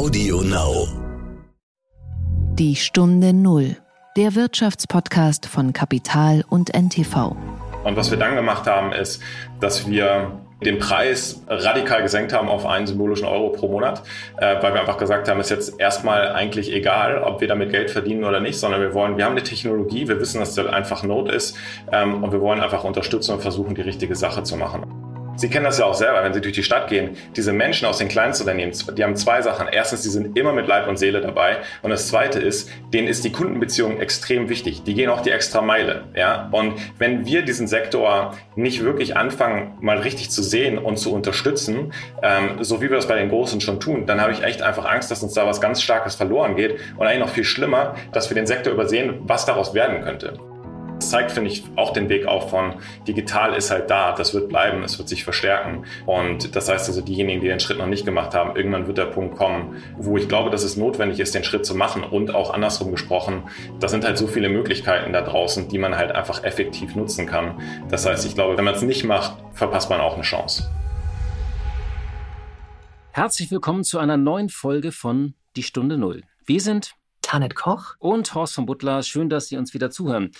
AudioNow. Die Stunde Null, der Wirtschaftspodcast von Capital und NTV. Und was wir dann gemacht haben, ist, dass wir den Preis radikal gesenkt haben auf einen symbolischen Euro pro Monat, weil wir einfach gesagt haben, ist jetzt erstmal eigentlich egal, ob wir damit Geld verdienen oder nicht, sondern wir haben eine Technologie, wir wissen, dass das einfach Not ist, und wir wollen einfach unterstützen und versuchen, die richtige Sache zu machen. Sie kennen das ja auch selber, wenn Sie durch die Stadt gehen. Diese Menschen aus den Kleinstunternehmen, die haben zwei Sachen. Erstens, die sind immer mit Leib und Seele dabei. Und das Zweite ist, denen ist die Kundenbeziehung extrem wichtig. Die gehen auch die extra Meile. Ja? Und wenn wir diesen Sektor nicht wirklich anfangen, mal richtig zu sehen und zu unterstützen, so wie wir das bei den Großen schon tun, dann habe ich echt einfach Angst, dass uns da was ganz Starkes verloren geht. Und eigentlich noch viel schlimmer, dass wir den Sektor übersehen, was daraus werden könnte. Das zeigt, finde ich, auch den Weg auf von digital ist halt da, das wird bleiben, es wird sich verstärken. Und das heißt also, diejenigen, die den Schritt noch nicht gemacht haben, irgendwann wird der Punkt kommen, wo ich glaube, dass es notwendig ist, den Schritt zu machen. Und auch andersrum gesprochen, da sind halt so viele Möglichkeiten da draußen, die man halt einfach effektiv nutzen kann. Das heißt, ich glaube, wenn man es nicht macht, verpasst man auch eine Chance. Herzlich willkommen zu einer neuen Folge von Die Stunde Null. Wir sind Tanit Koch und Horst von Butler. Schön, dass Sie uns wieder zuhören.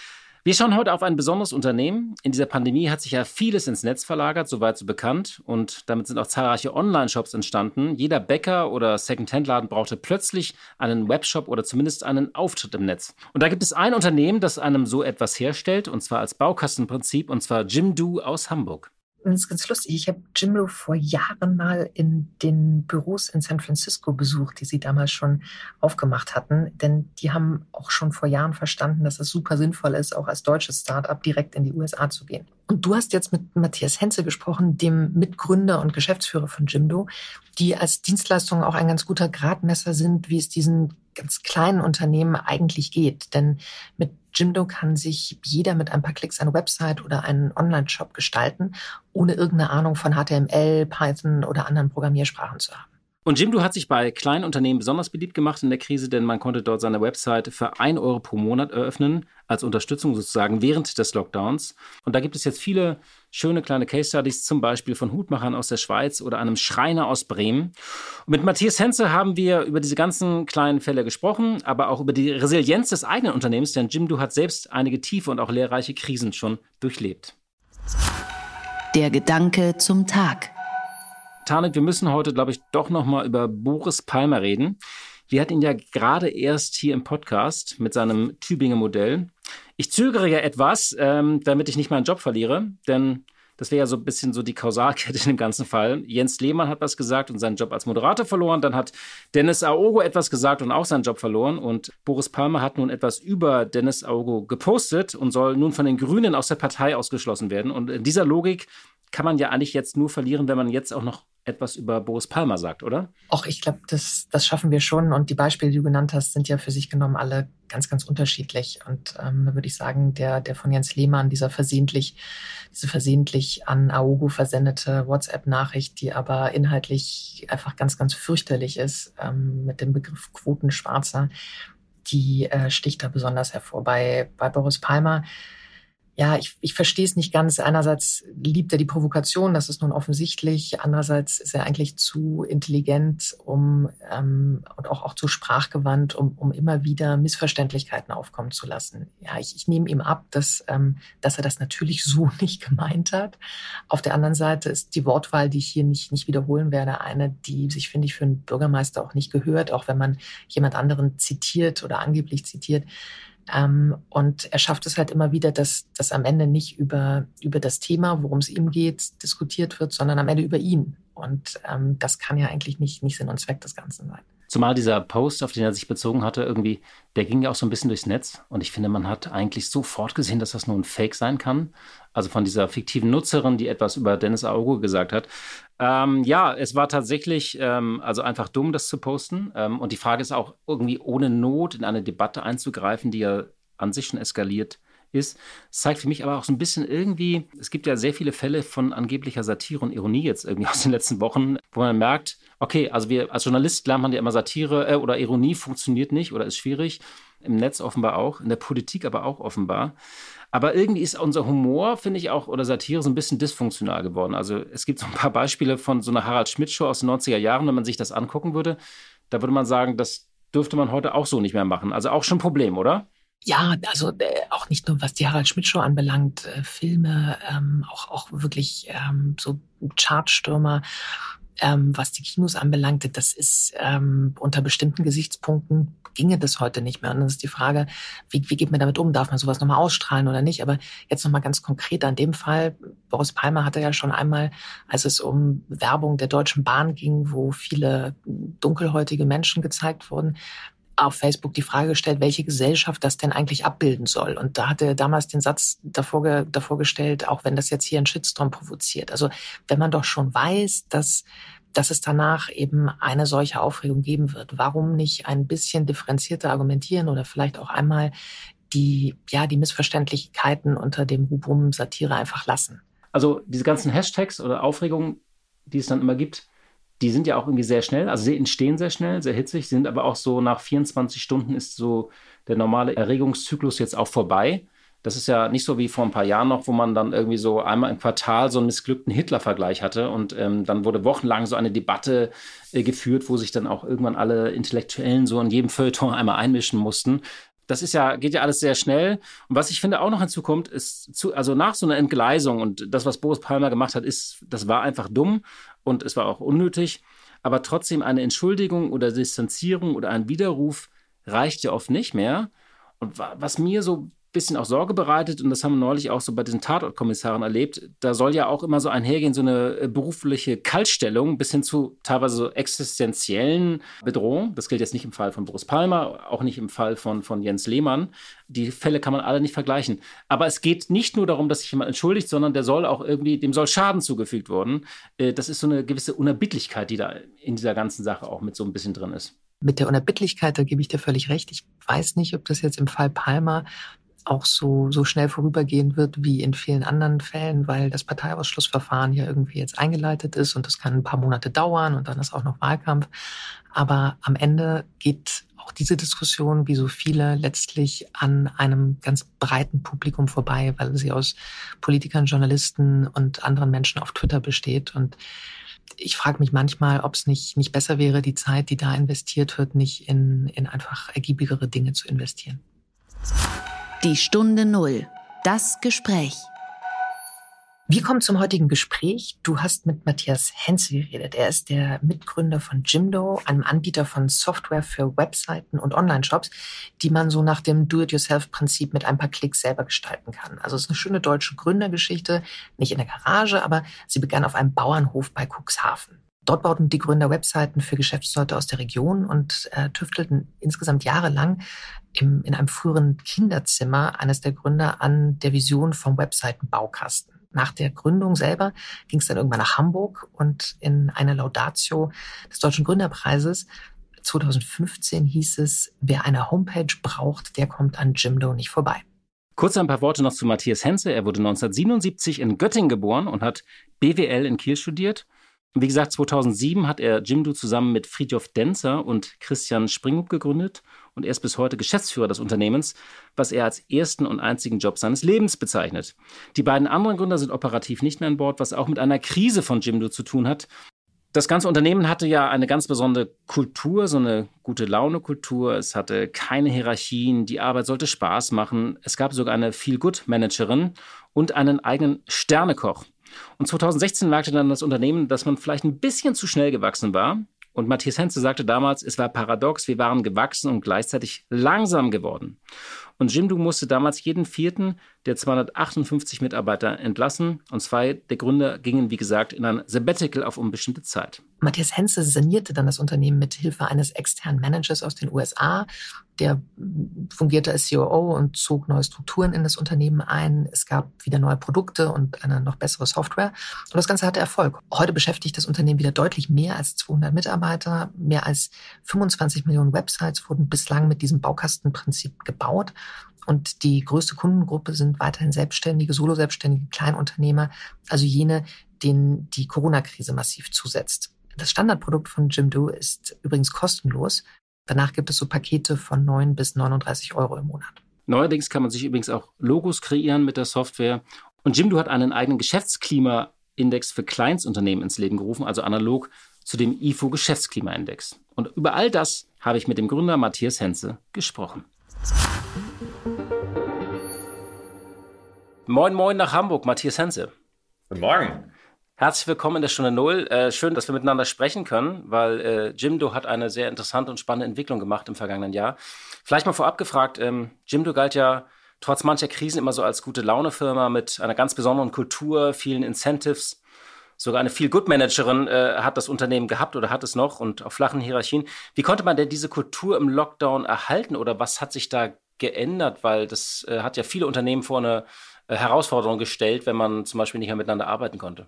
Wir schauen heute auf ein besonderes Unternehmen. In dieser Pandemie hat sich ja vieles ins Netz verlagert, soweit so bekannt. Und damit sind auch zahlreiche Online-Shops entstanden. Jeder Bäcker oder Second-Hand-Laden brauchte plötzlich einen Webshop oder zumindest einen Auftritt im Netz. Und da gibt es ein Unternehmen, das einem so etwas herstellt, und zwar als Baukastenprinzip, und zwar Jimdo aus Hamburg. Das ist ganz lustig. Ich habe Jimdo vor Jahren mal in den Büros in San Francisco besucht, die sie damals schon aufgemacht hatten. Denn die haben auch schon vor Jahren verstanden, dass es super sinnvoll ist, auch als deutsches Start-up direkt in die USA zu gehen. Und du hast jetzt mit Matthias Henze gesprochen, dem Mitgründer und Geschäftsführer von Jimdo, die als Dienstleistung auch ein ganz guter Gradmesser sind, wie es diesen ganz kleinen Unternehmen eigentlich geht. Denn mit Jimdo kann sich jeder mit ein paar Klicks eine Website oder einen Online-Shop gestalten, ohne irgendeine Ahnung von HTML, Python oder anderen Programmiersprachen zu haben. Und Jimdo hat sich bei kleinen Unternehmen besonders beliebt gemacht in der Krise, denn man konnte dort seine Website für 1 Euro pro Monat eröffnen, als Unterstützung sozusagen während des Lockdowns. Und da gibt es jetzt viele schöne kleine Case-Studies, zum Beispiel von Hutmachern aus der Schweiz oder einem Schreiner aus Bremen. Und mit Matthias Henze haben wir über diese ganzen kleinen Fälle gesprochen, aber auch über die Resilienz des eigenen Unternehmens, denn Jimdo hat selbst einige tiefe und auch lehrreiche Krisen schon durchlebt. Der Gedanke zum Tag. Tanit, wir müssen heute, glaube ich, doch nochmal über Boris Palmer reden. Wir hatten ihn ja gerade erst hier im Podcast mit seinem Tübinger Modell. Ich zögere ja etwas, damit ich nicht meinen Job verliere, denn das wäre ja so ein bisschen so die Kausalkette in dem ganzen Fall. Jens Lehmann hat was gesagt und seinen Job als Moderator verloren. Dann hat Dennis Aogo etwas gesagt und auch seinen Job verloren. Und Boris Palmer hat nun etwas über Dennis Aogo gepostet und soll nun von den Grünen aus der Partei ausgeschlossen werden. Und in dieser Logik kann man ja eigentlich jetzt nur verlieren, wenn man jetzt auch noch etwas über Boris Palmer sagt, oder? Och, ich glaube, das schaffen wir schon. Und die Beispiele, die du genannt hast, sind ja für sich genommen alle ganz, ganz unterschiedlich. Und da würde ich sagen, der von Jens Lehmann, diese versehentlich an Aogo versendete WhatsApp-Nachricht, die aber inhaltlich einfach ganz, ganz fürchterlich ist, mit dem Begriff Quotenschwarzer, die sticht da besonders hervor. Bei Boris Palmer, ja, ich verstehe es nicht ganz. Einerseits liebt er die Provokation, das ist nun offensichtlich. Andererseits ist er eigentlich zu intelligent und auch zu sprachgewandt, um immer wieder Missverständlichkeiten aufkommen zu lassen. Ja, ich nehme ihm ab, dass er das natürlich so nicht gemeint hat. Auf der anderen Seite ist die Wortwahl, die ich hier nicht wiederholen werde, eine, die sich, finde ich, für einen Bürgermeister auch nicht gehört, auch wenn man jemand anderen zitiert oder angeblich zitiert. Und er schafft es halt immer wieder, dass am Ende nicht über das Thema, worum es ihm geht, diskutiert wird, sondern am Ende über ihn. Und das kann ja eigentlich nicht Sinn und Zweck des Ganzen sein. Zumal dieser Post, auf den er sich bezogen hatte, irgendwie, der ging ja auch so ein bisschen durchs Netz. Und ich finde, man hat eigentlich sofort gesehen, dass das nur ein Fake sein kann. Also von dieser fiktiven Nutzerin, die etwas über Dennis Aogo gesagt hat. Ja, es war tatsächlich also einfach dumm, das zu posten. Und die Frage ist auch, irgendwie ohne Not in eine Debatte einzugreifen, die ja an sich schon eskaliert ist. Das zeigt für mich aber auch so ein bisschen irgendwie, es gibt ja sehr viele Fälle von angeblicher Satire und Ironie jetzt irgendwie aus den letzten Wochen, wo man merkt, okay, also wir als Journalist lernen man ja immer Satire oder Ironie funktioniert nicht oder ist schwierig. Im Netz offenbar auch, in der Politik aber auch offenbar. Aber irgendwie ist unser Humor, finde ich auch, oder Satire so ein bisschen dysfunktional geworden. Also es gibt so ein paar Beispiele von so einer Harald-Schmidt-Show aus den 90er Jahren, wenn man sich das angucken würde. da würde man sagen, das dürfte man heute auch so nicht mehr machen. Also auch schon ein Problem, oder? Ja, also auch nicht nur was die Harald-Schmidt-Show anbelangt, Filme, auch wirklich so Chartstürmer, was die Kinos anbelangte, das ist unter bestimmten Gesichtspunkten ginge das heute nicht mehr. Und dann ist die Frage, wie geht man damit um? Darf man sowas nochmal ausstrahlen oder nicht? Aber jetzt nochmal ganz konkret an dem Fall. Boris Palmer hatte ja schon einmal, als es um Werbung der Deutschen Bahn ging, wo viele dunkelhäutige Menschen gezeigt wurden, auf Facebook die Frage gestellt, welche Gesellschaft das denn eigentlich abbilden soll. Und da hatte er damals den Satz davor gestellt, auch wenn das jetzt hier einen Shitstorm provoziert. Also wenn man doch schon weiß, dass es danach eben eine solche Aufregung geben wird, warum nicht ein bisschen differenzierter argumentieren oder vielleicht auch einmal die Missverständlichkeiten unter dem Rubrum Satire einfach lassen? Also diese ganzen Hashtags oder Aufregungen, die es dann immer gibt, die sind ja auch irgendwie sehr schnell, also sie entstehen sehr schnell, sehr hitzig, sind aber auch so nach 24 Stunden ist so der normale Erregungszyklus jetzt auch vorbei. Das ist ja nicht so wie vor ein paar Jahren noch, wo man dann irgendwie so einmal im Quartal so einen missglückten Hitler-Vergleich hatte und dann wurde wochenlang so eine Debatte geführt, wo sich dann auch irgendwann alle Intellektuellen so in jedem Feuilleton einmal einmischen mussten. Das ist ja, geht ja alles sehr schnell. Und was ich finde auch noch hinzukommt, ist, also nach so einer Entgleisung und das, was Boris Palmer gemacht hat, das war einfach dumm und es war auch unnötig. Aber trotzdem eine Entschuldigung oder Distanzierung oder ein Widerruf reicht ja oft nicht mehr. Und was mir so ein bisschen auch Sorge bereitet, und das haben wir neulich auch so bei diesen Tatortkommissaren erlebt, da soll ja auch immer so einhergehen, so eine berufliche Kaltstellung bis hin zu teilweise so existenziellen Bedrohungen. Das gilt jetzt nicht im Fall von Boris Palmer, auch nicht im Fall von Jens Lehmann. Die Fälle kann man alle nicht vergleichen. Aber es geht nicht nur darum, dass sich jemand entschuldigt, sondern dem soll Schaden zugefügt worden. Das ist so eine gewisse Unerbittlichkeit, die da in dieser ganzen Sache auch mit so ein bisschen drin ist. Mit der Unerbittlichkeit, da gebe ich dir völlig recht. Ich weiß nicht, ob das jetzt im Fall Palmer auch so schnell vorübergehen wird wie in vielen anderen Fällen, weil das Parteiausschlussverfahren ja irgendwie jetzt eingeleitet ist und das kann ein paar Monate dauern und dann ist auch noch Wahlkampf. Aber am Ende geht auch diese Diskussion, wie so viele, letztlich an einem ganz breiten Publikum vorbei, weil sie aus Politikern, Journalisten und anderen Menschen auf Twitter besteht. Und ich frage mich manchmal, ob es nicht besser wäre, die Zeit, die da investiert wird, nicht in einfach ergiebigere Dinge zu investieren. Die Stunde Null. Das Gespräch. Wir kommen zum heutigen Gespräch. Du hast mit Matthias Henze geredet. Er ist der Mitgründer von Jimdo, einem Anbieter von Software für Webseiten und Online-Shops, die man so nach dem Do-it-yourself-Prinzip mit ein paar Klicks selber gestalten kann. Also es ist eine schöne deutsche Gründergeschichte, nicht in der Garage, aber sie begann auf einem Bauernhof bei Cuxhaven. Dort bauten die Gründer Webseiten für Geschäftsleute aus der Region und tüftelten insgesamt jahrelang in einem früheren Kinderzimmer eines der Gründer an der Vision vom Webseitenbaukasten. Nach der Gründung selber ging es dann irgendwann nach Hamburg und in einer Laudatio des Deutschen Gründerpreises 2015 hieß es, wer eine Homepage braucht, der kommt an Jimdo nicht vorbei. Kurz ein paar Worte noch zu Matthias Henze. Er wurde 1977 in Göttingen geboren und hat BWL in Kiel studiert. Wie gesagt, 2007 hat er Jimdo zusammen mit Fridjof Denzer und Christian Springhup gegründet und er ist bis heute Geschäftsführer des Unternehmens, was er als ersten und einzigen Job seines Lebens bezeichnet. Die beiden anderen Gründer sind operativ nicht mehr an Bord, was auch mit einer Krise von Jimdo zu tun hat. Das ganze Unternehmen hatte ja eine ganz besondere Kultur, so eine Gute-Laune-Kultur. Es hatte keine Hierarchien, die Arbeit sollte Spaß machen. Es gab sogar eine Feel-Good-Managerin und einen eigenen Sternekoch. Und 2016 merkte dann das Unternehmen, dass man vielleicht ein bisschen zu schnell gewachsen war. Und Matthias Henze sagte damals, es war paradox, wir waren gewachsen und gleichzeitig langsam geworden. Und Jimdo musste damals jeden vierten der 258 Mitarbeiter entlassen. Und 2 der Gründer gingen, wie gesagt, in ein Sabbatical auf unbestimmte Zeit. Matthias Henze sanierte dann das Unternehmen mit Hilfe eines externen Managers aus den USA. Der fungierte als COO und zog neue Strukturen in das Unternehmen ein. Es gab wieder neue Produkte und eine noch bessere Software. Und das Ganze hatte Erfolg. Heute beschäftigt das Unternehmen wieder deutlich mehr als 200 Mitarbeiter. Mehr als 25 Millionen Websites wurden bislang mit diesem Baukastenprinzip gebaut. Und die größte Kundengruppe sind weiterhin Selbstständige, Solo-Selbstständige, Kleinunternehmer. Also jene, denen die Corona-Krise massiv zusetzt. Das Standardprodukt von Jimdo ist übrigens kostenlos. Danach gibt es so Pakete von 9 bis 39 Euro im Monat. Neuerdings kann man sich übrigens auch Logos kreieren mit der Software. Und Jimdo hat einen eigenen Geschäftsklima-Index für Kleinstunternehmen ins Leben gerufen, also analog zu dem IFO-Geschäftsklimaindex. Und über all das habe ich mit dem Gründer Matthias Henze gesprochen. Moin, moin nach Hamburg, Matthias Henze. Guten Morgen. Herzlich willkommen in der Stunde Null. Schön, dass wir miteinander sprechen können, weil Jimdo hat eine sehr interessante und spannende Entwicklung gemacht im vergangenen Jahr. Vielleicht mal vorab gefragt, Jimdo galt ja trotz mancher Krisen immer so als Gute-Laune-Firma mit einer ganz besonderen Kultur, vielen Incentives. Sogar eine Feel-Good-Managerin hat das Unternehmen gehabt oder hat es noch und auf flachen Hierarchien. Wie konnte man denn diese Kultur im Lockdown erhalten oder was hat sich da geändert? Weil das hat ja viele Unternehmen vor eine Herausforderung gestellt, wenn man zum Beispiel nicht mehr miteinander arbeiten konnte.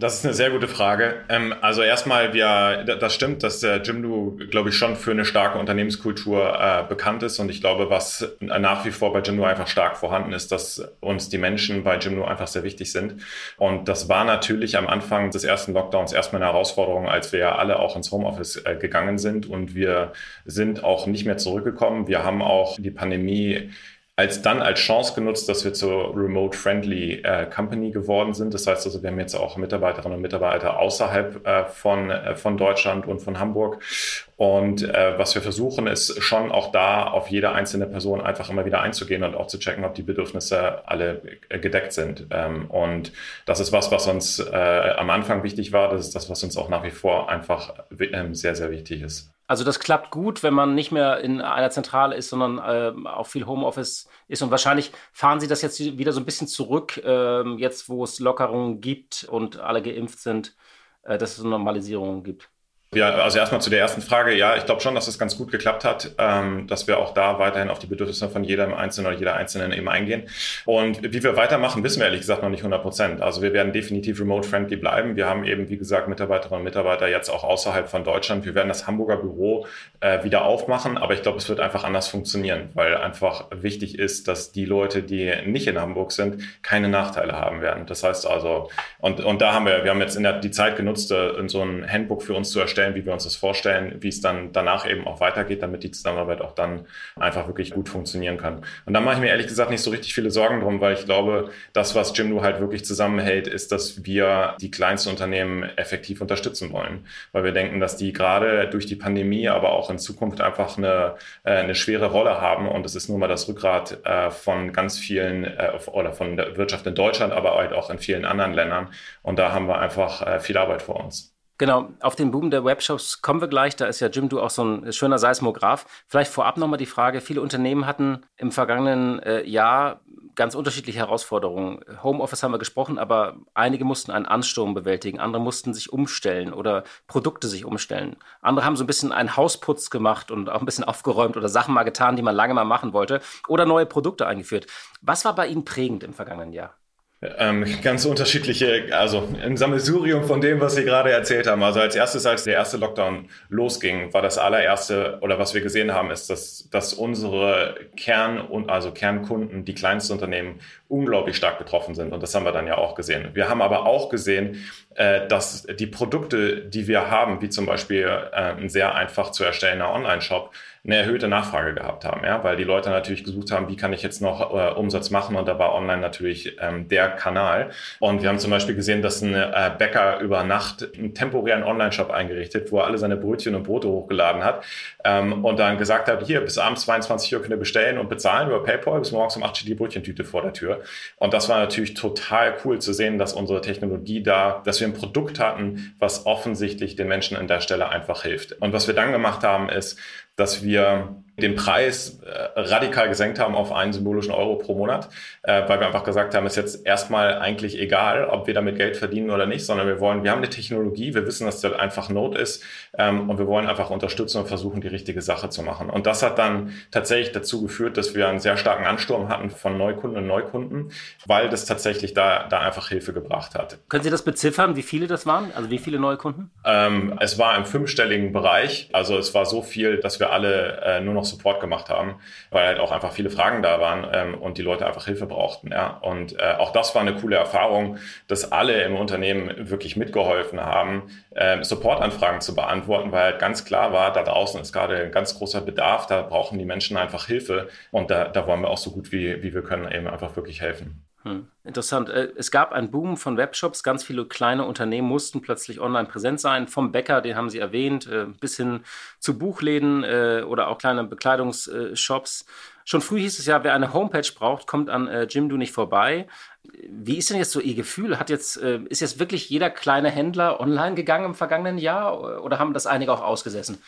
Das ist eine sehr gute Frage. Also erstmal, das stimmt, dass der Jimdo, glaube ich, schon für eine starke Unternehmenskultur bekannt ist. Und ich glaube, was nach wie vor bei Jimdo einfach stark vorhanden ist, dass uns die Menschen bei Jimdo einfach sehr wichtig sind. Und das war natürlich am Anfang des ersten Lockdowns erstmal eine Herausforderung, als wir ja alle auch ins Homeoffice gegangen sind. Und wir sind auch nicht mehr zurückgekommen. Wir haben auch die Pandemie als Chance genutzt, dass wir zur Remote-Friendly Company geworden sind. Das heißt also, wir haben jetzt auch Mitarbeiterinnen und Mitarbeiter außerhalb von Deutschland und von Hamburg. Und was wir versuchen, ist schon auch da auf jede einzelne Person einfach immer wieder einzugehen und auch zu checken, ob die Bedürfnisse alle gedeckt sind. Und das ist was uns am Anfang wichtig war. Das ist das, was uns auch nach wie vor einfach sehr, sehr wichtig ist. Also das klappt gut, wenn man nicht mehr in einer Zentrale ist, sondern auch viel Homeoffice ist. Und wahrscheinlich fahren Sie das jetzt wieder so ein bisschen zurück, jetzt wo es Lockerungen gibt und alle geimpft sind, dass es eine Normalisierung gibt. Ja, also erstmal zu der ersten Frage. Ja, ich glaube schon, dass das ganz gut geklappt hat, dass wir auch da weiterhin auf die Bedürfnisse von jedem Einzelnen oder jeder Einzelnen eben eingehen. Und wie wir weitermachen, wissen wir ehrlich gesagt noch nicht 100%. Also wir werden definitiv remote-friendly bleiben. Wir haben eben, wie gesagt, Mitarbeiterinnen und Mitarbeiter jetzt auch außerhalb von Deutschland. Wir werden das Hamburger Büro wieder aufmachen, aber ich glaube, es wird einfach anders funktionieren, weil einfach wichtig ist, dass die Leute, die nicht in Hamburg sind, keine Nachteile haben werden. Das heißt also, und da haben wir haben jetzt die Zeit genutzt, in so ein Handbook für uns zu erstellen, wie wir uns das vorstellen, wie es dann danach eben auch weitergeht, damit die Zusammenarbeit auch dann einfach wirklich gut funktionieren kann. Und da mache ich mir ehrlich gesagt nicht so richtig viele Sorgen drum, weil ich glaube, das, was Jimdo halt wirklich zusammenhält, ist, dass wir die kleinsten Unternehmen effektiv unterstützen wollen, weil wir denken, dass die gerade durch die Pandemie, aber auch in Zukunft einfach eine schwere Rolle haben und es ist nun mal das Rückgrat von ganz vielen oder von der Wirtschaft in Deutschland, aber halt auch in vielen anderen Ländern und da haben wir einfach viel Arbeit vor uns. Genau, auf den Boom der Webshops kommen wir gleich. Da ist ja Jimdo auch so ein schöner Seismograph. Vielleicht vorab nochmal die Frage, viele Unternehmen hatten im vergangenen Jahr ganz unterschiedliche Herausforderungen. Homeoffice haben wir gesprochen, aber einige mussten einen Ansturm bewältigen, andere mussten sich umstellen oder Produkte sich umstellen. Andere haben so ein bisschen einen Hausputz gemacht und auch ein bisschen aufgeräumt oder Sachen mal getan, die man lange mal machen wollte oder neue Produkte eingeführt. Was war bei Ihnen prägend im vergangenen Jahr? Ganz unterschiedliche, also ein Sammelsurium von dem, was Sie gerade erzählt haben. Also als erstes, als der erste Lockdown losging, war das allererste, oder was wir gesehen haben, ist, dass unsere Kernkunden, die kleinsten Unternehmen, unglaublich stark betroffen sind. Und das haben wir dann ja auch gesehen. Wir haben aber auch gesehen, dass die Produkte, die wir haben, wie zum Beispiel ein sehr einfach zu erstellender Online-Shop, eine erhöhte Nachfrage gehabt haben, ja, weil die Leute natürlich gesucht haben, wie kann ich jetzt noch Umsatz machen und da war online natürlich der Kanal. Und wir haben zum Beispiel gesehen, dass ein Bäcker über Nacht einen temporären Online-Shop eingerichtet, wo er alle seine Brötchen und Brote hochgeladen hat und dann gesagt hat, hier, bis abends 22 Uhr könnt ihr bestellen und bezahlen über PayPal, bis morgens um 8 steht die Brötchentüte vor der Tür. Und das war natürlich total cool zu sehen, dass unsere Technologie dass wir ein Produkt hatten, was offensichtlich den Menschen an der Stelle einfach hilft. Und was wir dann gemacht haben, ist, dass wir den Preis radikal gesenkt haben auf einen symbolischen Euro pro Monat, weil wir einfach gesagt haben, ist jetzt erstmal eigentlich egal, ob wir damit Geld verdienen oder nicht, sondern wir haben eine Technologie, wir wissen, dass das einfach Not ist und wir wollen einfach unterstützen und versuchen, die richtige Sache zu machen. Und das hat dann tatsächlich dazu geführt, dass wir einen sehr starken Ansturm hatten von Neukunden, weil das tatsächlich da einfach Hilfe gebracht hat. Können Sie das beziffern, wie viele das waren? Also wie viele Neukunden? Es war im fünfstelligen Bereich. Also es war so viel, dass wir alle nur noch Support gemacht haben, weil halt auch einfach viele Fragen da waren und die Leute einfach Hilfe brauchten. Ja? Und auch das war eine coole Erfahrung, dass alle im Unternehmen wirklich mitgeholfen haben, Supportanfragen zu beantworten, weil halt ganz klar war, da draußen ist gerade ein ganz großer Bedarf, da brauchen die Menschen einfach Hilfe und da wollen wir auch so gut wie wir können eben einfach wirklich helfen. Interessant. Es gab einen Boom von Webshops. Ganz viele kleine Unternehmen mussten plötzlich online präsent sein. Vom Bäcker, den haben Sie erwähnt, bis hin zu Buchläden oder auch kleine Bekleidungsshops. Schon früh hieß es ja, wer eine Homepage braucht, kommt an Jimdo nicht vorbei. Wie ist denn jetzt so Ihr Gefühl? Ist jetzt wirklich jeder kleine Händler online gegangen im vergangenen Jahr oder haben das einige auch ausgesessen?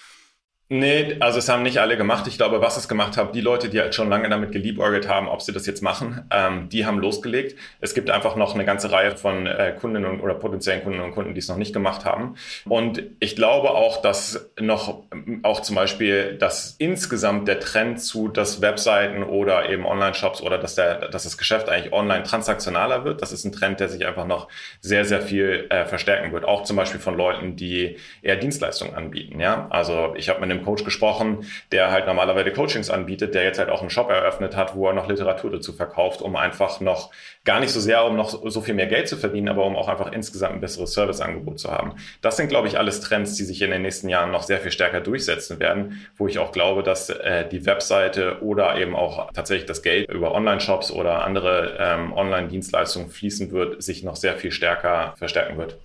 Nee, also es haben nicht alle gemacht. Ich glaube, was es gemacht hat, die Leute, die halt schon lange damit geliebäugelt haben, ob sie das jetzt machen, die haben losgelegt. Es gibt einfach noch eine ganze Reihe von oder potenziellen Kundinnen und Kunden, die es noch nicht gemacht haben. Und ich glaube auch, dass zum Beispiel, dass insgesamt der Trend zu, dass Webseiten oder eben Online-Shops oder dass das Geschäft eigentlich online transaktionaler wird, das ist ein Trend, der sich einfach noch sehr, sehr viel verstärken wird. Auch zum Beispiel von Leuten, die eher Dienstleistungen anbieten. Ja, also ich habe mit einem Coach gesprochen, der halt normalerweise Coachings anbietet, der jetzt halt auch einen Shop eröffnet hat, wo er noch Literatur dazu verkauft, um einfach noch gar nicht so sehr, um noch so viel mehr Geld zu verdienen, aber um auch einfach insgesamt ein besseres Serviceangebot zu haben. Das sind, glaube ich, alles Trends, die sich in den nächsten Jahren noch sehr viel stärker durchsetzen werden, wo ich auch glaube, dass die Webseite oder eben auch tatsächlich das Geld über Online-Shops oder andere Online-Dienstleistungen fließen wird, sich noch sehr viel stärker verstärken wird.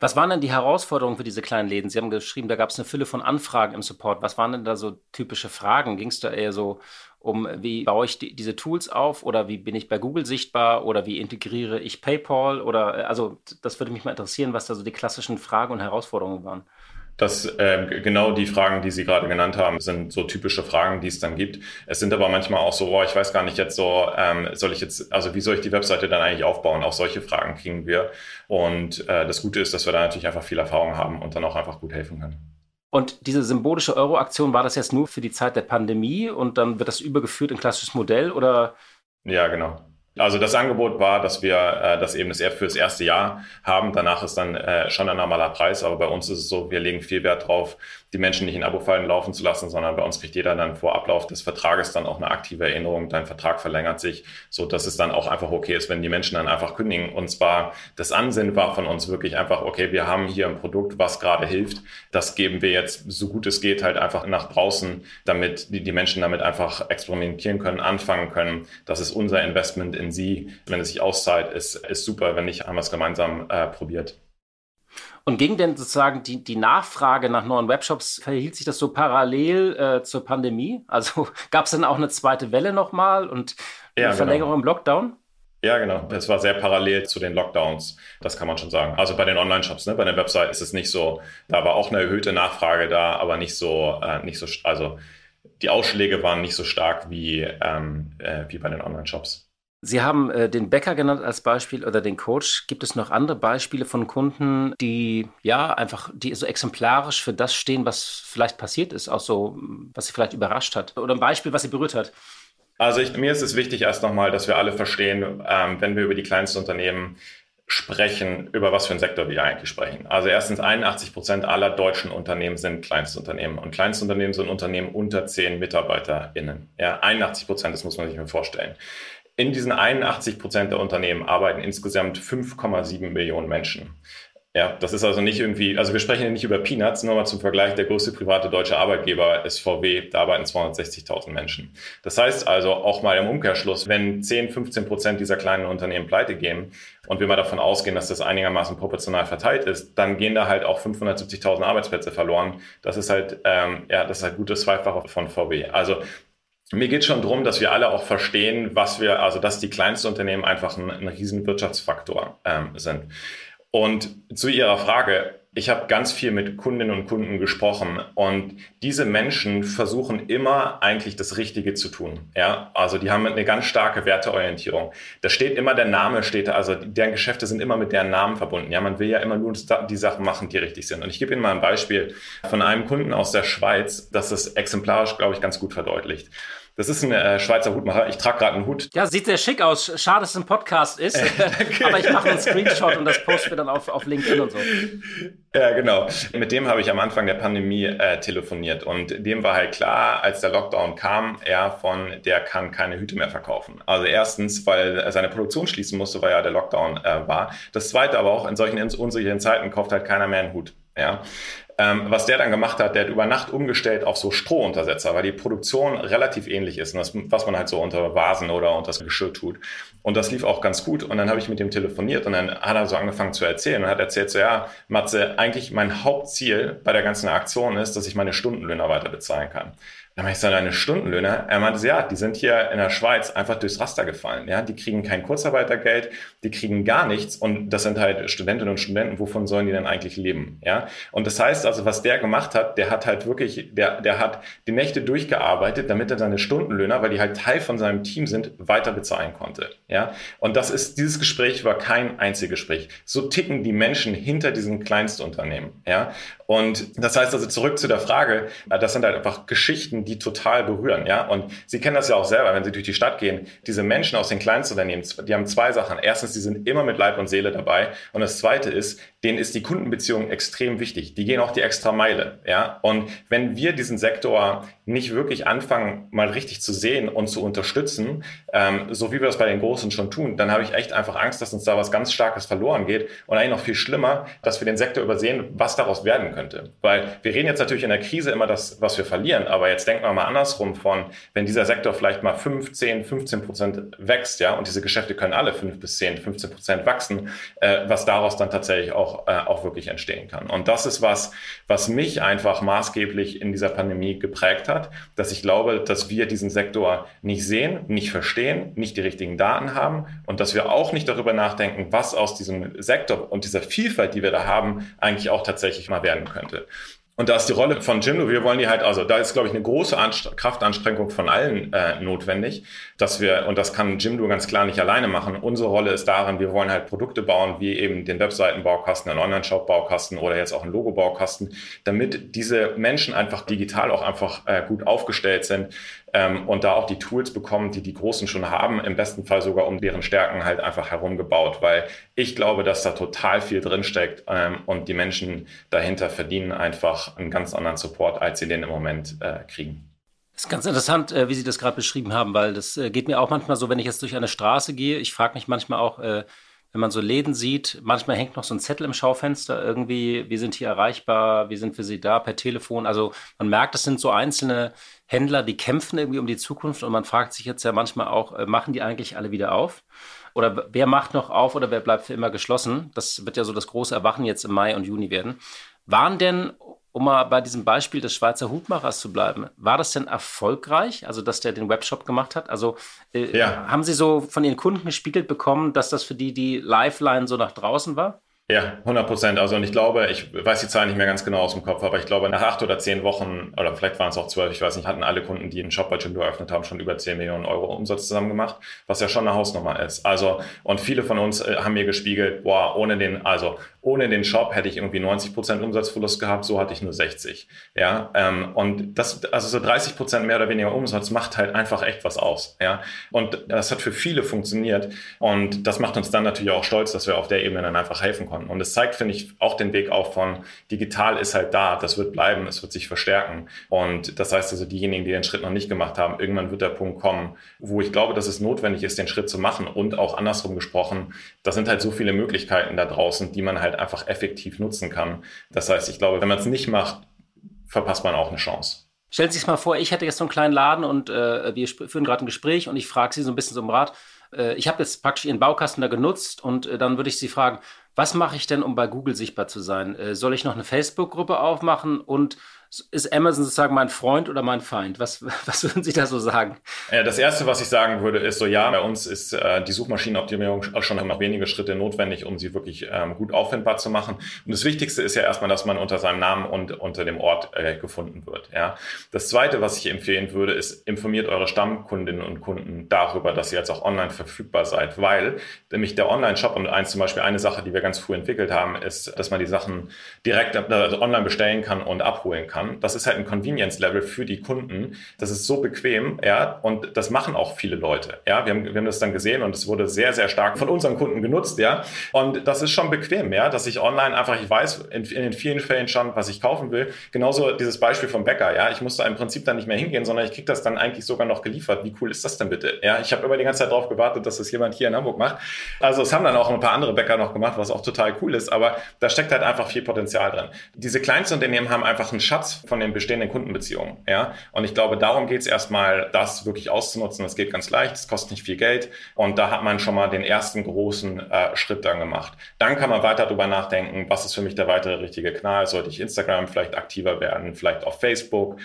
Was waren denn die Herausforderungen für diese kleinen Läden? Sie haben geschrieben, da gab es eine Fülle von Anfragen im Support. Was waren denn da so typische Fragen? Ging es da eher so um, wie baue ich diese Tools auf oder wie bin ich bei Google sichtbar oder wie integriere ich PayPal? Oder also das würde mich mal interessieren, was da so die klassischen Fragen und Herausforderungen waren. Genau die Fragen, die Sie gerade genannt haben, sind so typische Fragen, die es dann gibt. Es sind aber manchmal auch so, ich weiß gar nicht jetzt so, wie soll ich die Webseite dann eigentlich aufbauen? Auch solche Fragen kriegen wir. Und das Gute ist, dass wir da natürlich einfach viel Erfahrung haben und dann auch einfach gut helfen können. Und diese symbolische Euro-Aktion, war das jetzt nur für die Zeit der Pandemie und dann wird das übergeführt in ein klassisches Modell oder? Ja, genau. Also das Angebot war, dass wir das eben für das erste Jahr haben. Danach ist dann schon ein normaler Preis. Aber bei uns ist es so, wir legen viel Wert drauf, die Menschen nicht in Abo-Fallen laufen zu lassen, sondern bei uns kriegt jeder dann vor Ablauf des Vertrages dann auch eine aktive Erinnerung. Dein Vertrag verlängert sich, so dass es dann auch einfach okay ist, wenn die Menschen dann einfach kündigen. Und zwar das Ansinnen war von uns wirklich einfach, okay, wir haben hier ein Produkt, was gerade hilft. Das geben wir jetzt, so gut es geht, halt einfach nach draußen, damit die Menschen damit einfach experimentieren können, anfangen können. Das ist unser Investment in sie. Wenn es sich auszahlt, ist super. Wenn nicht, haben wir es gemeinsam probiert. Und ging denn sozusagen die Nachfrage nach neuen Webshops, verhielt sich das so parallel zur Pandemie? Also gab es dann auch eine zweite Welle nochmal und eine Verlängerung im Lockdown? Ja, genau. Es war sehr parallel zu den Lockdowns. Das kann man schon sagen. Also bei den Online-Shops, bei den Websites ist es nicht so. Da war auch eine erhöhte Nachfrage da, aber nicht so, die Ausschläge waren nicht so stark wie bei den Online-Shops. Sie haben den Bäcker genannt als Beispiel oder den Coach. Gibt es noch andere Beispiele von Kunden, die so exemplarisch für das stehen, was vielleicht passiert ist, auch so, was Sie vielleicht überrascht hat oder ein Beispiel, was Sie berührt hat? Also mir ist es wichtig erst nochmal, dass wir alle verstehen, wenn wir über die kleinsten Unternehmen sprechen, über was für einen Sektor wir eigentlich sprechen. Also erstens 81% aller deutschen Unternehmen sind Kleinstunternehmen. Und Kleinstunternehmen sind Unternehmen unter 10 MitarbeiterInnen. Ja, 81%, das muss man sich mal vorstellen. In diesen 81% der Unternehmen arbeiten insgesamt 5,7 Millionen Menschen. Ja, das ist also nicht irgendwie, also wir sprechen hier nicht über Peanuts, nur mal zum Vergleich, der größte private deutsche Arbeitgeber ist VW, da arbeiten 260.000 Menschen. Das heißt also auch mal im Umkehrschluss, wenn 10-15% dieser kleinen Unternehmen pleite gehen und wir mal davon ausgehen, dass das einigermaßen proportional verteilt ist, dann gehen da halt auch 570.000 Arbeitsplätze verloren. Das ist halt, das ist halt gutes Zweifache von VW. Also mir geht es schon darum, dass wir alle auch verstehen, dass die kleinsten Unternehmen einfach ein riesen Wirtschaftsfaktor sind. Und zu Ihrer Frage, ich habe ganz viel mit Kundinnen und Kunden gesprochen und diese Menschen versuchen immer eigentlich das Richtige zu tun. Ja, also die haben eine ganz starke Werteorientierung. Da steht immer der Name, deren Geschäfte sind immer mit deren Namen verbunden. Ja, man will ja immer nur die Sachen machen, die richtig sind. Und ich gebe Ihnen mal ein Beispiel von einem Kunden aus der Schweiz, das das exemplarisch, glaube ich, ganz gut verdeutlicht. Das ist ein Schweizer Hutmacher. Ich trage gerade einen Hut. Ja, sieht sehr schick aus. Schade, dass es ein Podcast ist. Aber ich mache einen Screenshot und das posten wir dann auf LinkedIn und so. Ja, genau. Mit dem habe ich am Anfang der Pandemie telefoniert. Und dem war halt klar, als der Lockdown kam, der kann keine Hüte mehr verkaufen. Also erstens, weil er seine Produktion schließen musste, weil ja der Lockdown war. Das Zweite aber auch, in solchen unsicheren Zeiten kauft halt keiner mehr einen Hut. Ja. Was der dann gemacht hat, der hat über Nacht umgestellt auf so Strohuntersetzer, weil die Produktion relativ ähnlich ist, das, was man halt so unter Vasen oder unter das Geschirr tut. Und das lief auch ganz gut. Und dann habe ich mit dem telefoniert und dann hat er so angefangen zu erzählen und hat erzählt so, ja, Matze, eigentlich mein Hauptziel bei der ganzen Aktion ist, dass ich meine Stundenlöhner weiter bezahlen kann. Dann meinte ich so, deine Stundenlöhner? Er meinte, ja, die sind hier in der Schweiz einfach durchs Raster gefallen. Ja, die kriegen kein Kurzarbeitergeld, die kriegen gar nichts. Und das sind halt Studentinnen und Studenten, wovon sollen die denn eigentlich leben? Ja, und das heißt also, was der gemacht hat, der hat halt wirklich, der hat die Nächte durchgearbeitet, damit er seine Stundenlöhner, weil die halt Teil von seinem Team sind, weiter bezahlen konnte. Ja, und das ist, dieses Gespräch war kein Einzelgespräch. So ticken die Menschen hinter diesen Kleinstunternehmen. Ja, und das heißt also, zurück zu der Frage, das sind halt einfach Geschichten, die total berühren, ja. Und Sie kennen das ja auch selber, wenn Sie durch die Stadt gehen. Diese Menschen aus den Kleinstunternehmen, die haben zwei Sachen. Erstens, die sind immer mit Leib und Seele dabei. Und das Zweite ist, denen ist die Kundenbeziehung extrem wichtig. Die gehen auch die extra Meile, ja. Und wenn wir diesen Sektor nicht wirklich anfangen, mal richtig zu sehen und zu unterstützen, so wie wir das bei den Großen schon tun, dann habe ich echt einfach Angst, dass uns da was ganz Starkes verloren geht. Und eigentlich noch viel schlimmer, dass wir den Sektor übersehen, was daraus werden könnte. Weil wir reden jetzt natürlich in der Krise immer das, was wir verlieren. Aber jetzt denken wir mal andersrum von, wenn dieser Sektor vielleicht mal 15% wächst, ja, und diese Geschäfte können alle 5-15% wachsen, was daraus dann tatsächlich auch wirklich entstehen kann. Und das ist was, was mich einfach maßgeblich in dieser Pandemie geprägt hat, dass ich glaube, dass wir diesen Sektor nicht sehen, nicht verstehen, nicht die richtigen Daten haben und dass wir auch nicht darüber nachdenken, was aus diesem Sektor und dieser Vielfalt, die wir da haben, eigentlich auch tatsächlich mal werden könnte. Und da ist die Rolle von Jimdo, wir wollen die halt, also da ist, glaube ich, eine große Kraftanstrengung von allen notwendig, dass wir, und das kann Jimdo ganz klar nicht alleine machen, unsere Rolle ist darin, wir wollen halt Produkte bauen, wie eben den Webseitenbaukasten, einen Online-Shop-Baukasten oder jetzt auch einen Logo-Baukasten, damit diese Menschen einfach digital auch einfach gut aufgestellt sind und da auch die Tools bekommen, die die Großen schon haben, im besten Fall sogar um deren Stärken halt einfach herumgebaut, weil ich glaube, dass da total viel drinsteckt und die Menschen dahinter verdienen einfach einen ganz anderen Support, als sie den im Moment kriegen. Das ist ganz interessant, wie Sie das gerade beschrieben haben, weil das geht mir auch manchmal so, wenn ich jetzt durch eine Straße gehe, ich frage mich manchmal auch, wenn man so Läden sieht, manchmal hängt noch so ein Zettel im Schaufenster irgendwie, wir sind hier erreichbar, wir sind für Sie da per Telefon. Also man merkt, das sind so einzelne Händler, die kämpfen irgendwie um die Zukunft und man fragt sich jetzt ja manchmal auch, machen die eigentlich alle wieder auf? Oder wer macht noch auf oder wer bleibt für immer geschlossen? Das wird ja so das große Erwachen jetzt im Mai und Juni werden. Waren denn, um mal bei diesem Beispiel des Schweizer Hutmachers zu bleiben, war das denn erfolgreich, also dass der den Webshop gemacht hat? Also Haben Sie so von Ihren Kunden gespiegelt bekommen, dass das für die Lifeline so nach draußen war? Ja, 100%. Also, und ich glaube, ich weiß die Zahl nicht mehr ganz genau aus dem Kopf, aber ich glaube, nach 8 oder 10 Wochen, oder vielleicht waren es auch 12, ich weiß nicht, hatten alle Kunden, die einen Shop bei Jimdo eröffnet haben, schon über 10 Millionen Euro Umsatz zusammen gemacht, was ja schon eine Hausnummer ist. Also, und viele von uns haben mir gespiegelt, boah, ohne den Shop hätte ich irgendwie 90% Umsatzverlust gehabt, so hatte ich nur 60. Ja, und das, also so 30% mehr oder weniger Umsatz macht halt einfach echt was aus. Ja, und das hat für viele funktioniert. Und das macht uns dann natürlich auch stolz, dass wir auf der Ebene dann einfach helfen konnten. Und es zeigt, finde ich, auch den Weg auf von digital ist halt da, das wird bleiben, es wird sich verstärken. Und das heißt also, diejenigen, die den Schritt noch nicht gemacht haben, irgendwann wird der Punkt kommen, wo ich glaube, dass es notwendig ist, den Schritt zu machen. Und auch andersrum gesprochen, das sind halt so viele Möglichkeiten da draußen, die man halt einfach effektiv nutzen kann. Das heißt, ich glaube, wenn man es nicht macht, verpasst man auch eine Chance. Stellen Sie sich mal vor, ich hätte jetzt so einen kleinen Laden und wir führen gerade ein Gespräch und ich frage Sie so ein bisschen so um Rat. Ich habe jetzt praktisch Ihren Baukasten da genutzt und dann würde ich Sie fragen, was mache ich denn, um bei Google sichtbar zu sein? Soll ich noch eine Facebook-Gruppe aufmachen und ist Amazon sozusagen mein Freund oder mein Feind? Was würden Sie da so sagen? Ja, das Erste, was ich sagen würde, ist so, ja, bei uns ist die Suchmaschinenoptimierung schon noch wenige Schritte notwendig, um sie wirklich gut auffindbar zu machen. Und das Wichtigste ist ja erstmal, dass man unter seinem Namen und unter dem Ort gefunden wird. Ja. Das Zweite, was ich empfehlen würde, ist, informiert eure Stammkundinnen und Kunden darüber, dass ihr jetzt auch online verfügbar seid, weil nämlich der Online-Shop und zum Beispiel eine Sache, die wir ganz früh entwickelt haben, ist, dass man die Sachen direkt online bestellen kann und abholen kann. kann. Das ist halt ein Convenience-Level für die Kunden. Das ist so bequem, ja, und das machen auch viele Leute. Ja, wir haben das dann gesehen und es wurde sehr, sehr stark von unseren Kunden genutzt, ja. Und das ist schon bequem, ja, dass ich online einfach, ich weiß in den vielen Fällen schon, was ich kaufen will. Genauso dieses Beispiel vom Bäcker, ja. Ich muss da im Prinzip dann nicht mehr hingehen, sondern ich kriege das dann eigentlich sogar noch geliefert. Wie cool ist das denn bitte? Ja, ich habe immer die ganze Zeit darauf gewartet, dass das jemand hier in Hamburg macht. Also es haben dann auch ein paar andere Bäcker noch gemacht, was auch total cool ist, aber da steckt halt einfach viel Potenzial drin. Diese Kleinstunternehmen haben einfach einen Schatz von den bestehenden Kundenbeziehungen, ja. Und ich glaube, darum geht es erstmal, das wirklich auszunutzen. Das geht ganz leicht, es kostet nicht viel Geld und da hat man schon mal den ersten großen Schritt dann gemacht. Dann kann man weiter darüber nachdenken, was ist für mich der weitere richtige Kanal? Sollte ich Instagram vielleicht aktiver werden, vielleicht auf Facebook?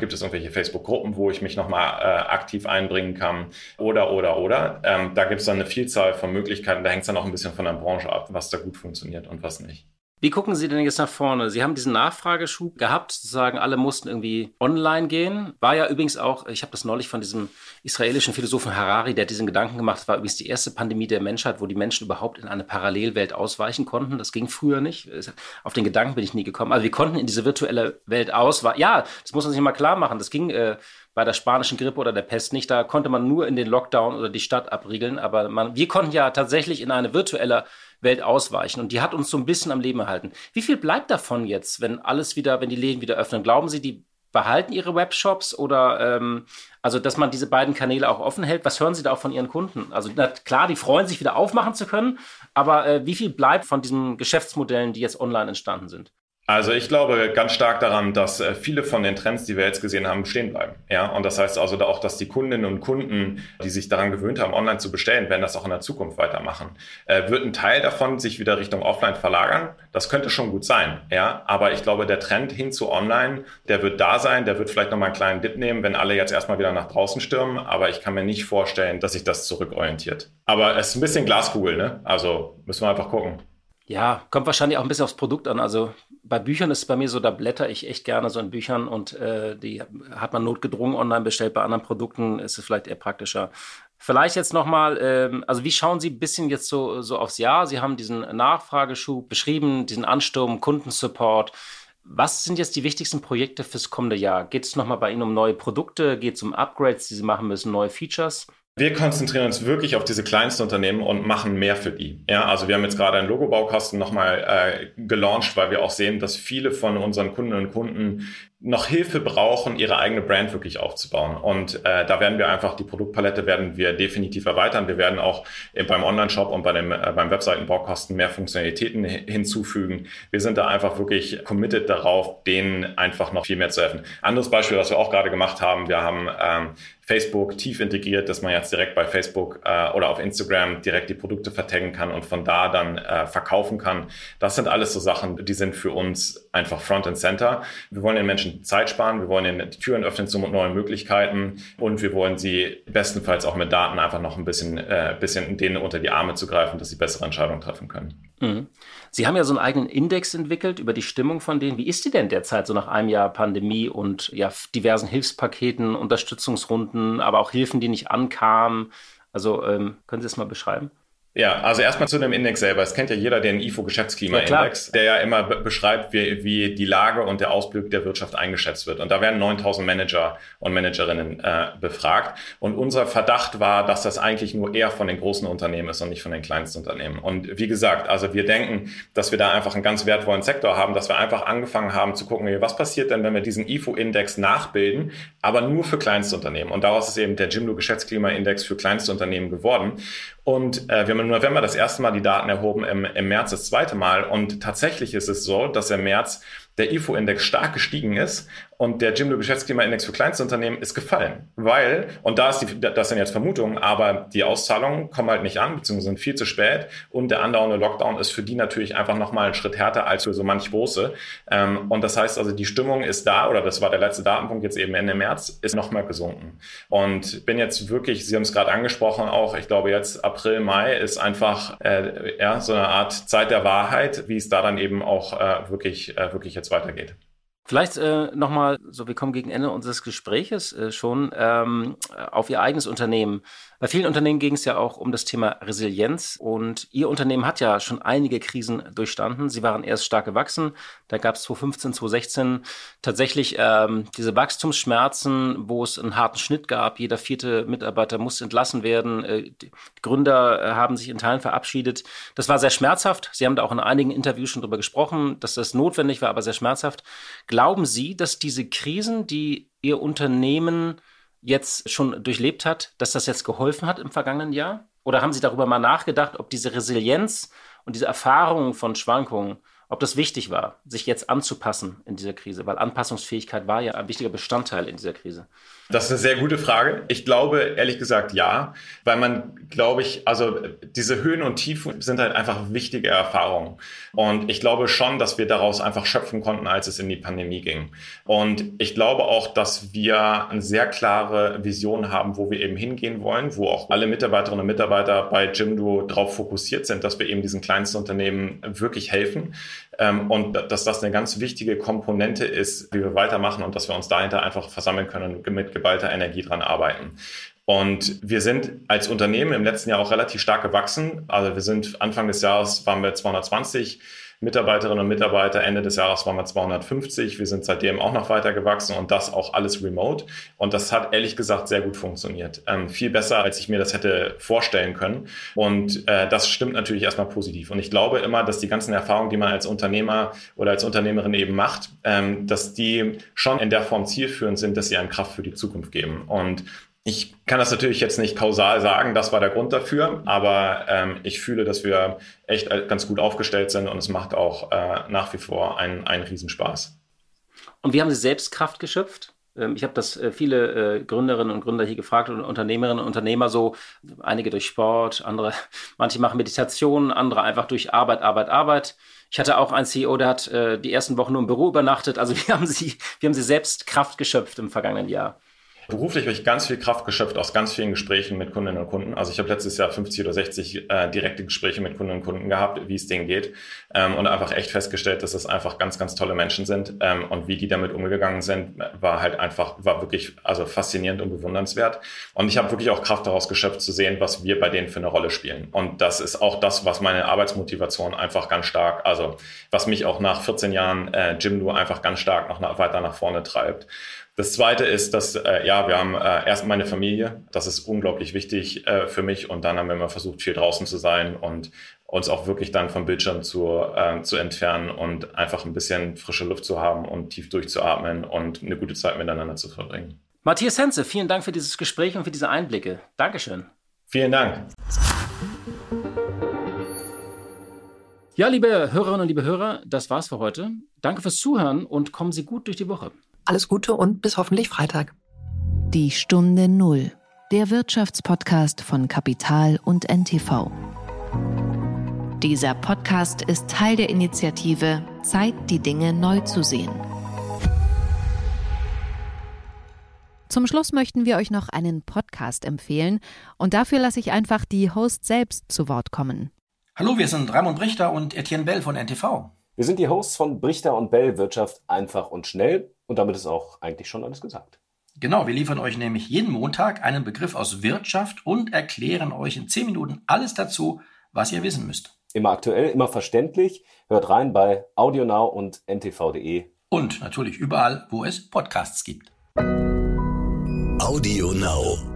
Gibt es irgendwelche Facebook-Gruppen, wo ich mich nochmal aktiv einbringen kann? Oder. Da gibt es dann eine Vielzahl von Möglichkeiten. Da hängt es dann auch ein bisschen von der Branche ab, was da gut funktioniert und was nicht. Wie gucken Sie denn jetzt nach vorne? Sie haben diesen Nachfrageschub gehabt, sozusagen alle mussten irgendwie online gehen. War ja übrigens auch, ich habe das neulich von diesem israelischen Philosophen Harari, der hat diesen Gedanken gemacht, war übrigens die erste Pandemie der Menschheit, wo die Menschen überhaupt in eine Parallelwelt ausweichen konnten. Das ging früher nicht. Auf den Gedanken bin ich nie gekommen. Also wir konnten in diese virtuelle Welt ausweichen. Ja, das muss man sich mal klar machen. Das ging bei der spanischen Grippe oder der Pest nicht. Da konnte man nur in den Lockdown oder die Stadt abriegeln. Aber wir konnten ja tatsächlich in eine virtuelle Welt ausweichen. Und die hat uns so ein bisschen am Leben erhalten. Wie viel bleibt davon jetzt, wenn die Läden wieder öffnen? Glauben Sie, die behalten ihre Webshops oder also, dass man diese beiden Kanäle auch offen hält? Was hören Sie da auch von Ihren Kunden? Also klar, die freuen sich, wieder aufmachen zu können. Aber wie viel bleibt von diesen Geschäftsmodellen, die jetzt online entstanden sind? Also ich glaube ganz stark daran, dass viele von den Trends, die wir jetzt gesehen haben, stehen bleiben. Ja, und das heißt also auch, dass die Kundinnen und Kunden, die sich daran gewöhnt haben, online zu bestellen, werden das auch in der Zukunft weitermachen. Wird ein Teil davon sich wieder Richtung Offline verlagern? Das könnte schon gut sein. Ja, aber ich glaube, der Trend hin zu Online, der wird da sein, der wird vielleicht nochmal einen kleinen Dip nehmen, wenn alle jetzt erstmal wieder nach draußen stürmen. Aber ich kann mir nicht vorstellen, dass sich das zurückorientiert. Aber es ist ein bisschen Glaskugel, ne? Also müssen wir einfach gucken. Ja, kommt wahrscheinlich auch ein bisschen aufs Produkt an. Also bei Büchern ist es bei mir so, da blätter ich echt gerne so in Büchern und die hat man notgedrungen online bestellt. Bei anderen Produkten ist es vielleicht eher praktischer. Vielleicht jetzt nochmal, also wie schauen Sie ein bisschen jetzt so aufs Jahr? Sie haben diesen Nachfrageschub beschrieben, diesen Ansturm, Kundensupport. Was sind jetzt die wichtigsten Projekte fürs kommende Jahr? Geht es nochmal bei Ihnen um neue Produkte? Geht es um Upgrades, die Sie machen müssen, neue Features? Wir konzentrieren uns wirklich auf diese kleinsten Unternehmen und machen mehr für die. Ja, also wir haben jetzt gerade einen Logobaukasten nochmal gelauncht, weil wir auch sehen, dass viele von unseren Kundinnen und Kunden noch Hilfe brauchen, ihre eigene Brand wirklich aufzubauen. Und da werden wir einfach, die Produktpalette werden wir definitiv erweitern. Wir werden auch beim Online-Shop und beim Webseitenbaukasten mehr Funktionalitäten hinzufügen. Wir sind da einfach wirklich committed darauf, denen einfach noch viel mehr zu helfen. Anderes Beispiel, was wir auch gerade gemacht haben, wir haben Facebook tief integriert, dass man jetzt direkt bei Facebook oder auf Instagram direkt die Produkte vertaggen kann und von da dann verkaufen kann. Das sind alles so Sachen, die sind für uns einfach front and center. Wir wollen den Menschen Zeit sparen, wir wollen ihnen die Türen öffnen zu neuen Möglichkeiten und wir wollen sie bestenfalls auch mit Daten einfach noch ein bisschen denen unter die Arme zu greifen, dass sie bessere Entscheidungen treffen können. Mhm. Sie haben ja so einen eigenen Index entwickelt über die Stimmung von denen. Wie ist die denn derzeit so nach einem Jahr Pandemie und ja, diversen Hilfspaketen, Unterstützungsrunden, aber auch Hilfen, die nicht ankamen? Also können Sie das mal beschreiben? Ja, also erstmal zu dem Index selber. Es kennt ja jeder den IFO-Geschäftsklima-Index, der ja immer beschreibt, wie die Lage und der Ausblick der Wirtschaft eingeschätzt wird. Und da werden 9.000 Manager und Managerinnen befragt. Und unser Verdacht war, dass das eigentlich nur eher von den großen Unternehmen ist und nicht von den kleinsten Unternehmen. Und wie gesagt, also wir denken, dass wir da einfach einen ganz wertvollen Sektor haben, dass wir einfach angefangen haben zu gucken, was passiert denn, wenn wir diesen IFO-Index nachbilden, aber nur für Kleinstunternehmen. Und daraus ist eben der Jimdo-Geschäftsklima-Index für Kleinstunternehmen geworden. Und wir haben im November das erste Mal die Daten erhoben, im März das zweite Mal. Und tatsächlich ist es so, dass im März der IFO-Index stark gestiegen ist und der Jimdo-Geschäftsklima-Index für Kleinstunternehmen ist gefallen. Weil, und das sind jetzt Vermutungen, aber die Auszahlungen kommen halt nicht an, beziehungsweise sind viel zu spät. Und der andauernde Lockdown ist für die natürlich einfach nochmal einen Schritt härter als für so manch Große. Und das heißt also, die Stimmung ist da, oder das war der letzte Datenpunkt jetzt eben Ende März, ist nochmal gesunken. Und bin jetzt wirklich, Sie haben es gerade angesprochen auch, ich glaube jetzt April, Mai ist einfach so eine Art Zeit der Wahrheit, wie es da dann eben auch wirklich jetzt weitergeht. Vielleicht nochmal, so wir kommen gegen Ende unseres Gespräches schon auf Ihr eigenes Unternehmen. Bei vielen Unternehmen ging es ja auch um das Thema Resilienz und Ihr Unternehmen hat ja schon einige Krisen durchstanden. Sie waren erst stark gewachsen, da gab es 2015, 2016 tatsächlich diese Wachstumsschmerzen, wo es einen harten Schnitt gab. Jeder vierte Mitarbeiter musste entlassen werden, die Gründer haben sich in Teilen verabschiedet. Das war sehr schmerzhaft. Sie haben da auch in einigen Interviews schon drüber gesprochen, dass das notwendig war, aber sehr schmerzhaft. Glauben Sie, dass diese Krisen, die Ihr Unternehmen jetzt schon durchlebt hat, dass das jetzt geholfen hat im vergangenen Jahr? Oder haben Sie darüber mal nachgedacht, ob diese Resilienz und diese Erfahrung von Schwankungen, ob das wichtig war, sich jetzt anzupassen in dieser Krise? Weil Anpassungsfähigkeit war ja ein wichtiger Bestandteil in dieser Krise. Das ist eine sehr gute Frage. Ich glaube, ehrlich gesagt, ja. Weil man, glaube ich, also diese Höhen und Tiefen sind halt einfach wichtige Erfahrungen. Und ich glaube schon, dass wir daraus einfach schöpfen konnten, als es in die Pandemie ging. Und ich glaube auch, dass wir eine sehr klare Vision haben, wo wir eben hingehen wollen, wo auch alle Mitarbeiterinnen und Mitarbeiter bei Jimdo drauf fokussiert sind, dass wir eben diesen kleinsten Unternehmen wirklich helfen. Und dass das eine ganz wichtige Komponente ist, wie wir weitermachen und dass wir uns dahinter einfach versammeln können und mit geballter Energie dran arbeiten. Und wir sind als Unternehmen im letzten Jahr auch relativ stark gewachsen. Also wir sind Anfang des Jahres waren wir 220 Mitarbeiterinnen und Mitarbeiter, Ende des Jahres waren wir 250. Wir sind seitdem auch noch weiter gewachsen und das auch alles remote. Und das hat ehrlich gesagt sehr gut funktioniert. Viel besser, als ich mir das hätte vorstellen können. Und das stimmt natürlich erstmal positiv. Und ich glaube immer, dass die ganzen Erfahrungen, die man als Unternehmer oder als Unternehmerin eben macht, dass die schon in der Form zielführend sind, dass sie einem Kraft für die Zukunft geben. Und ich kann das natürlich jetzt nicht kausal sagen, das war der Grund dafür, aber ich fühle, dass wir echt ganz gut aufgestellt sind und es macht auch nach wie vor einen Riesenspaß. Und wie haben Sie selbst Kraft geschöpft? Ich habe das viele Gründerinnen und Gründer hier gefragt und Unternehmerinnen und Unternehmer so, einige durch Sport, andere, manche machen Meditation, andere einfach durch Arbeit. Ich hatte auch einen CEO, der hat die ersten Wochen nur im Büro übernachtet. Also wie haben Sie selbst Kraft geschöpft im vergangenen Jahr? Beruflich habe ich ganz viel Kraft geschöpft aus ganz vielen Gesprächen mit Kundinnen und Kunden. Also ich habe letztes Jahr 50 oder 60 direkte Gespräche mit Kundinnen und Kunden gehabt, wie es denen geht und einfach echt festgestellt, dass das einfach ganz, ganz tolle Menschen sind und wie die damit umgegangen sind, war wirklich faszinierend und bewundernswert. Und ich habe wirklich auch Kraft daraus geschöpft zu sehen, was wir bei denen für eine Rolle spielen. Und das ist auch das, was meine Arbeitsmotivation einfach ganz stark, also was mich auch nach 14 Jahren Jimdo einfach ganz stark noch weiter nach vorne treibt. Das Zweite ist, dass wir haben erst meine Familie. Das ist unglaublich wichtig für mich. Und dann haben wir immer versucht, viel draußen zu sein und uns auch wirklich dann vom Bildschirm zu entfernen und einfach ein bisschen frische Luft zu haben und tief durchzuatmen und eine gute Zeit miteinander zu verbringen. Matthias Henze, vielen Dank für dieses Gespräch und für diese Einblicke. Dankeschön. Vielen Dank. Ja, liebe Hörerinnen und liebe Hörer, das war's für heute. Danke fürs Zuhören und kommen Sie gut durch die Woche. Alles Gute und bis hoffentlich Freitag. Die Stunde Null, der Wirtschaftspodcast von Capital und NTV. Dieser Podcast ist Teil der Initiative Zeit, die Dinge neu zu sehen. Zum Schluss möchten wir euch noch einen Podcast empfehlen und dafür lasse ich einfach die Hosts selbst zu Wort kommen. Hallo, wir sind Ramon Brichter und Etienne Bell von NTV. Wir sind die Hosts von Brichter und Bell Wirtschaft einfach und schnell. Und damit ist auch eigentlich schon alles gesagt. Genau, wir liefern euch nämlich jeden Montag einen Begriff aus Wirtschaft und erklären euch in 10 Minuten alles dazu, was ihr wissen müsst. Immer aktuell, immer verständlich. Hört rein bei AudioNow und ntv.de. Und natürlich überall, wo es Podcasts gibt. AudioNow.